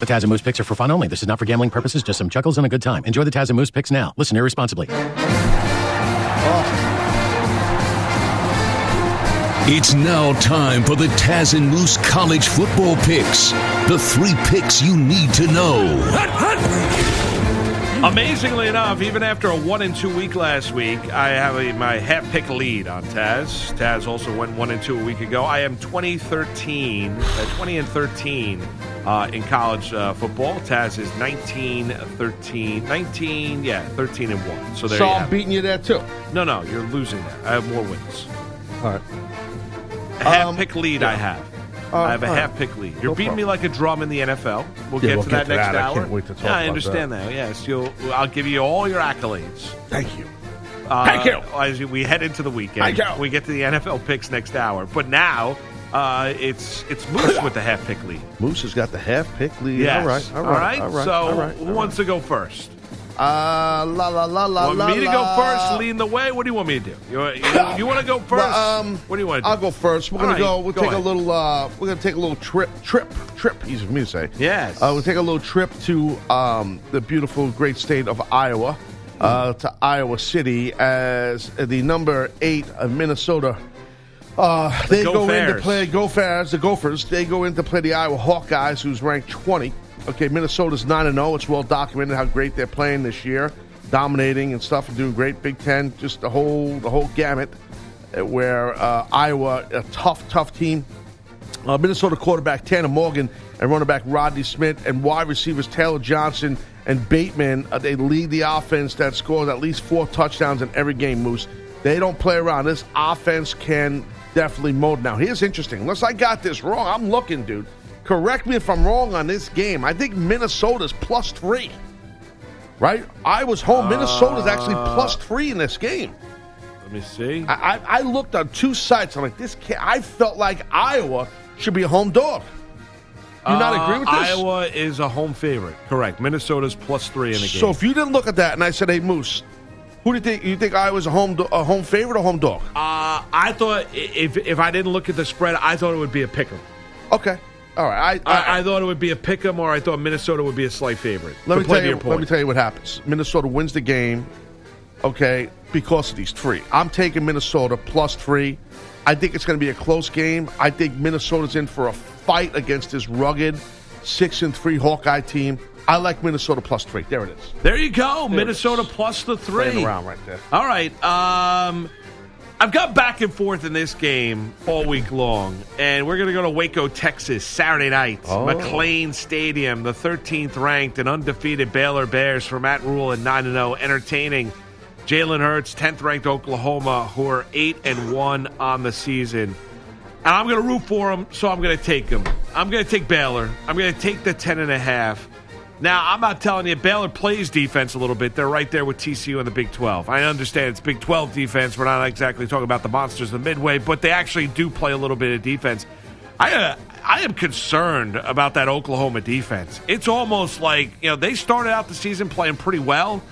The Taz and Moose picks are for fun only. This is not for gambling purposes, just some chuckles and a good time. Enjoy the Taz and Moose picks now. Listen irresponsibly. It's now time for the Taz and Moose college football picks. The three picks you need to know. Amazingly enough, even after a 1-2 week last week, I have my half pick lead on Taz. Taz also went 1-2 a week ago. I am 20 and 13 in college football. Taz is 13 and 1. So there you have it. So I'm beating you there too. No, you're losing there. I have more wins. All right. A half pick lead. I have a half-pick lead. You're beating me like a drum in the NFL. We'll get to that next hour. I can't wait to talk about that. I understand that. Yes, I'll give you all your accolades. Thank you. As we head into the weekend, we get to the NFL picks next hour. But now, it's Moose with the half-pick lead. Moose has got the half-pick lead. Yes. All right. So who wants to go first? Want me to go first? Lead the way? What do you want me to do? You want to go first? What do you want to do? I'll go first. We're gonna take a little trip. Easy for me to say. Yes. We'll take a little trip to the beautiful, great state of Iowa, to Iowa City, as the number 8 of Minnesota. The Gophers. They go in to play the Iowa Hawkeyes, who's ranked 20. Okay, Minnesota's 9-0. It's well documented how great they're playing this year, dominating and stuff, and doing great. Big Ten, just the whole gamut. Where Iowa, a tough team. Minnesota quarterback Tanner Morgan and running back Rodney Smith and wide receivers Taylor Johnson and Bateman. They lead the offense that scores at least 4 touchdowns in every game. Moose, they don't play around. This offense can definitely mold. Now, here's interesting. Unless I got this wrong, I'm looking, dude. Correct me if I'm wrong on this game. I think Minnesota's +3, right? Iowa's home. Minnesota's actually +3 in this game. Let me see. I looked on 2 sites. I'm like, I felt like Iowa should be a home dog. You not agree with this? Iowa is a home favorite. Correct. Minnesota's +3 in the game. So if you didn't look at that and I said, hey, Moose, who do you think? You think Iowa's a home favorite or home dog? I thought if I didn't look at the spread, I thought it would be a pick-em. Okay. All right, I thought it would be a pick'em, or I thought Minnesota would be a slight favorite. Let me tell you what happens. Minnesota wins the game, okay, because of these 3. I'm taking Minnesota +3. I think it's going to be a close game. I think Minnesota's in for a fight against this rugged 6-3 Hawkeye team. I like Minnesota +3. There it is. There you go. Minnesota +3. Playing around right there. All right. I've got back and forth in this game all week long, and we're going to go to Waco, Texas, Saturday night. Oh. McLane Stadium, the 13th ranked and undefeated Baylor Bears for Matt Rule and 9-0, entertaining Jalen Hurts, 10th ranked Oklahoma, who are 8-1 on the season. And I'm going to root for them, so I'm going to take them. I'm going to take Baylor. I'm going to take the 10.5. Now, I'm not telling you, Baylor plays defense a little bit. They're right there with TCU in the Big 12. I understand it's Big 12 defense. We're not exactly talking about the monsters in the midway, but they actually do play a little bit of defense. I am concerned about that Oklahoma defense. It's almost like, they started out the season playing pretty well,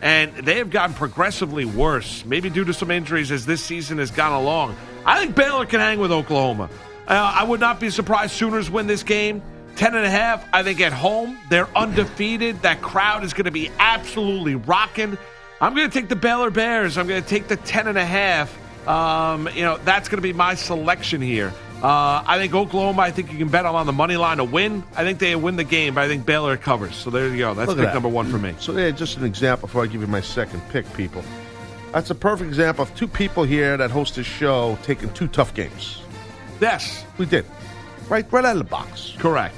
and they have gotten progressively worse, maybe due to some injuries as this season has gone along. I think Baylor can hang with Oklahoma. I would not be surprised Sooners win this game. 10.5, I think at home, they're undefeated. That crowd is going to be absolutely rocking. I'm going to take the Baylor Bears. I'm going to take the 10.5. That's going to be my selection here. I think Oklahoma, you can bet on the money line to win. I think they win the game, but I think Baylor covers. So there you go. That's pick number 1 for me. So yeah, just an example before I give you my second pick, people. That's a perfect example of 2 people here that host this show taking 2 tough games. Yes. We did. Right out of the box. Correct.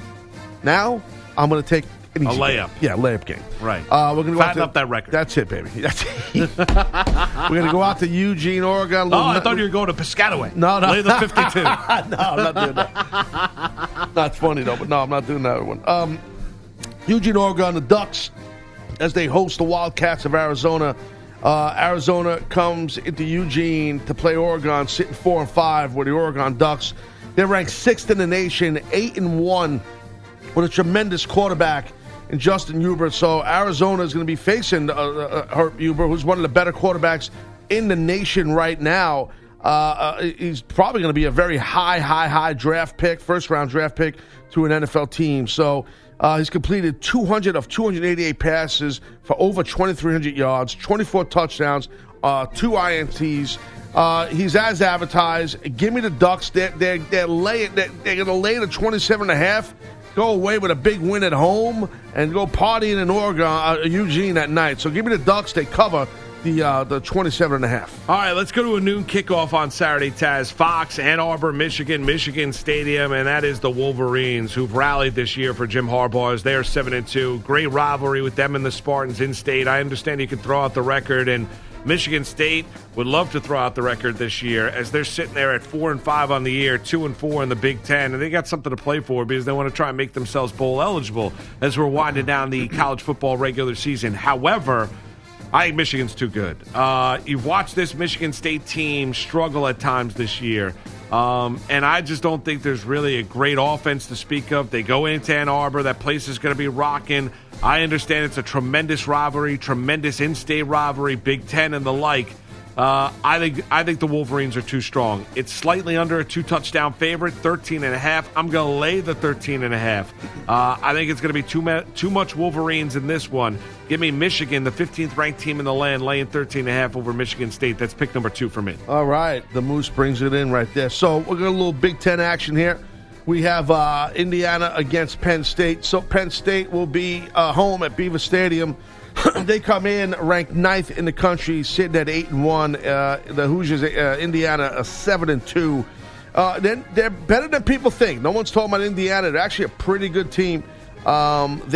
Now, I'm going to take an easy layup. Yeah, layup game. Right. We're going to fatten up that record. That's it, baby. That's it. We're going to go out to Eugene, Oregon. Oh, I thought you were going to Piscataway. No. Lay the 52. No, I'm not doing that. That's funny, though, but no, I'm not doing that one. Eugene, Oregon, the Ducks, as they host the Wildcats of Arizona. Arizona comes into Eugene to play Oregon, sitting 4-5 with the Oregon Ducks. They're ranked 6th in the nation, 8-1, with a tremendous quarterback in Justin Herbert. So Arizona is going to be facing Herbert, who's one of the better quarterbacks in the nation right now. He's probably going to be a very high draft pick, first-round draft pick to an NFL team. So he's completed 200 of 288 passes for over 2,300 yards, 24 touchdowns, 2 INTs. He's as advertised. Give me the Ducks. They're going to lay the 27.5, go away with a big win at home, and go partying in Oregon, Eugene at night. So give me the Ducks. They cover the 27.5. All right, let's go to a noon kickoff on Saturday, Taz. Fox, Ann Arbor, Michigan, Michigan Stadium, and that is the Wolverines, who've rallied this year for Jim Harbaugh as they are 7-2. Great rivalry with them and the Spartans in state. I understand you can throw out the record, and Michigan State would love to throw out the record this year as they're sitting there at 4-5 on the year, 2-4 in the Big Ten, and they got something to play for because they want to try and make themselves bowl eligible as we're winding down the college football regular season. However, I think Michigan's too good. You've watched this Michigan State team struggle at times this year, and I just don't think there's really a great offense to speak of. They go into Ann Arbor. That place is going to be rocking. I understand it's a tremendous rivalry, tremendous in-state rivalry, Big Ten and the like. I think the Wolverines are too strong. It's slightly under a 2-touchdown favorite, 13.5. I'm going to lay the 13.5. I think it's going to be too much Wolverines in this one. Give me Michigan, the 15th-ranked team in the land, laying 13.5 over Michigan State. That's pick number 2 for me. All right. The Moose brings it in right there. So we're going to a little Big Ten action here. We have Indiana against Penn State. So Penn State will be home at Beaver Stadium. They come in ranked 9th in the country, sitting at 8-1. The Hoosiers, Indiana, 7-2. They're better than people think. No one's talking about Indiana. They're actually a pretty good team. They're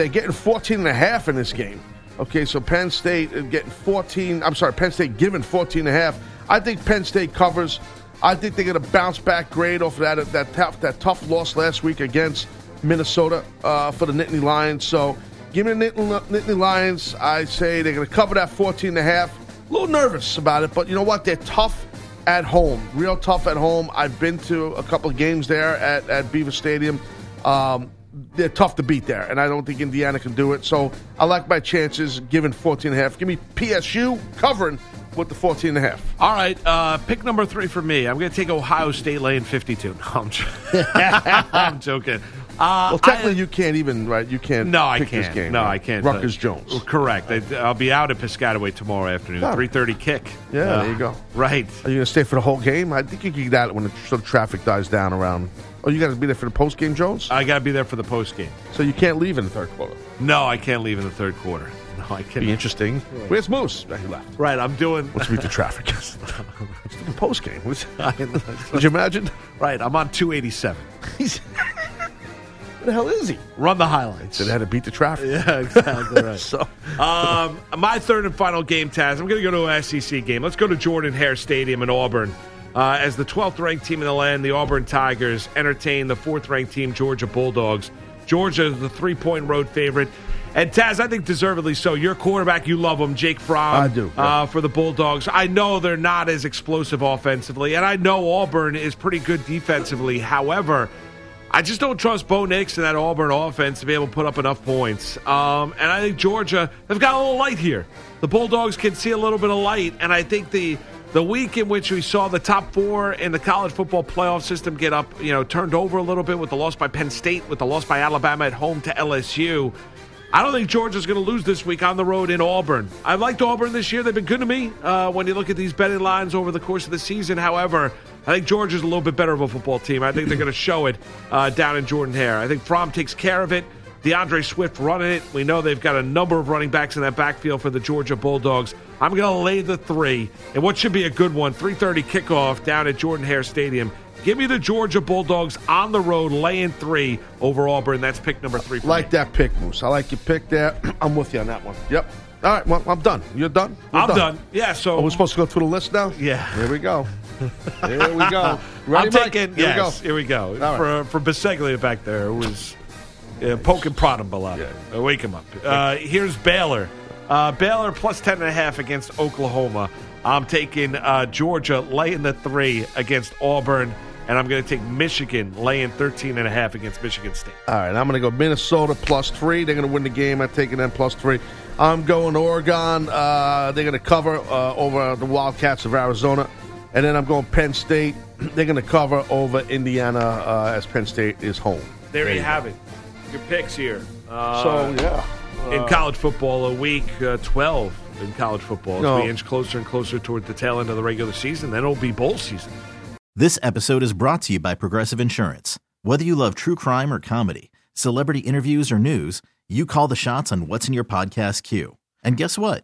getting 14.5 in this game. Okay, so Penn State getting 14. I'm sorry, Penn State giving 14.5. I think Penn State covers. I think they're going to bounce back great off of that tough loss last week against Minnesota for the Nittany Lions. So give me the Nittany Lions. I say they're going to cover that 14.5. A little nervous about it, but you know what? They're tough at home, real tough at home. I've been to a couple of games there at Beaver Stadium. They're tough to beat there, and I don't think Indiana can do it. So I like my chances given 14.5. Give me PSU covering with the 14.5. All right, pick number 3 for me. I'm going to take Ohio State laying 52. No, I'm joking. Well, technically, you can't even, right? You can't. No, I can't. This game, no, right? I can't. Rutgers-Jones. Correct. I'll be out at Piscataway tomorrow afternoon. 3:30 kick. Yeah, there you go. Right. Are you going to stay for the whole game? I think you can do that when the traffic dies down around. Oh, you got to be there for the post-game, Jones? I got to be there for the post-game. So you can't leave in the third quarter? No, I can't leave in the third quarter. No, I can't. Be interesting. Where's Moose? He left. Right, I'm doing. Let's meet the traffic. It's the post-game. Would you imagine? Right, I'm on 287. Where the hell is he? Run the highlights. They had to beat the traffic. Yeah, exactly right. So, my third and final game, Taz, I'm going to go to an SEC game. Let's go to Jordan Hare Stadium in Auburn. As the 12th-ranked team in the land, the Auburn Tigers entertain the 4th-ranked team, Georgia Bulldogs. Georgia is the 3-point road favorite. And, Taz, I think deservedly so. Your quarterback, you love him, Jake Fromm. I do. For the Bulldogs. I know they're not as explosive offensively, and I know Auburn is pretty good defensively. However, I just don't trust Bo Nix and that Auburn offense to be able to put up enough points. And I think Georgia has got a little light here. The Bulldogs can see a little bit of light, and I think the week in which we saw the top 4 in the college football playoff system get up, turned over a little bit with the loss by Penn State, with the loss by Alabama at home to LSU. I don't think Georgia's going to lose this week on the road in Auburn. I've liked Auburn this year. They've been good to me when you look at these betting lines over the course of the season. However, I think Georgia's a little bit better of a football team. I think they're going to show it down in Jordan-Hare. I think Fromm takes care of it. DeAndre Swift running it. We know they've got a number of running backs in that backfield for the Georgia Bulldogs. I'm going to lay the 3. And what should be a good one, 3:30 kickoff down at Jordan-Hare Stadium. Give me the Georgia Bulldogs on the road, laying 3 over Auburn. That's pick number 3 for me. Like that pick, Moose. I like your pick there. I'm with you on that one. Yep. All right, well, I'm done. You're done? I'm done. Yeah, so. Are we supposed to go through the list now? Yeah. Here we go. Ready, I'm taking, Mike? Here we go. All right. For Biseglia back there, it was. Poke and prod him, beloved. Yeah. Wake him up. Here's Baylor. Baylor plus 10.5 against Oklahoma. I'm taking Georgia laying the 3 against Auburn, and I'm going to take Michigan laying 13.5 against Michigan State. All right, I'm going to go Minnesota plus 3. They're going to win the game. I'm taking them plus 3. I'm going Oregon. They're going to cover over the Wildcats of Arizona. And then I'm going Penn State. They're going to cover over Indiana as Penn State is home. There you have it. Your picks here. In college football, a week 12 in college football. As we inch closer and closer toward the tail end of the regular season, then it'll be bowl season. This episode is brought to you by Progressive Insurance. Whether you love true crime or comedy, celebrity interviews or news, you call the shots on what's in your podcast queue. And guess what?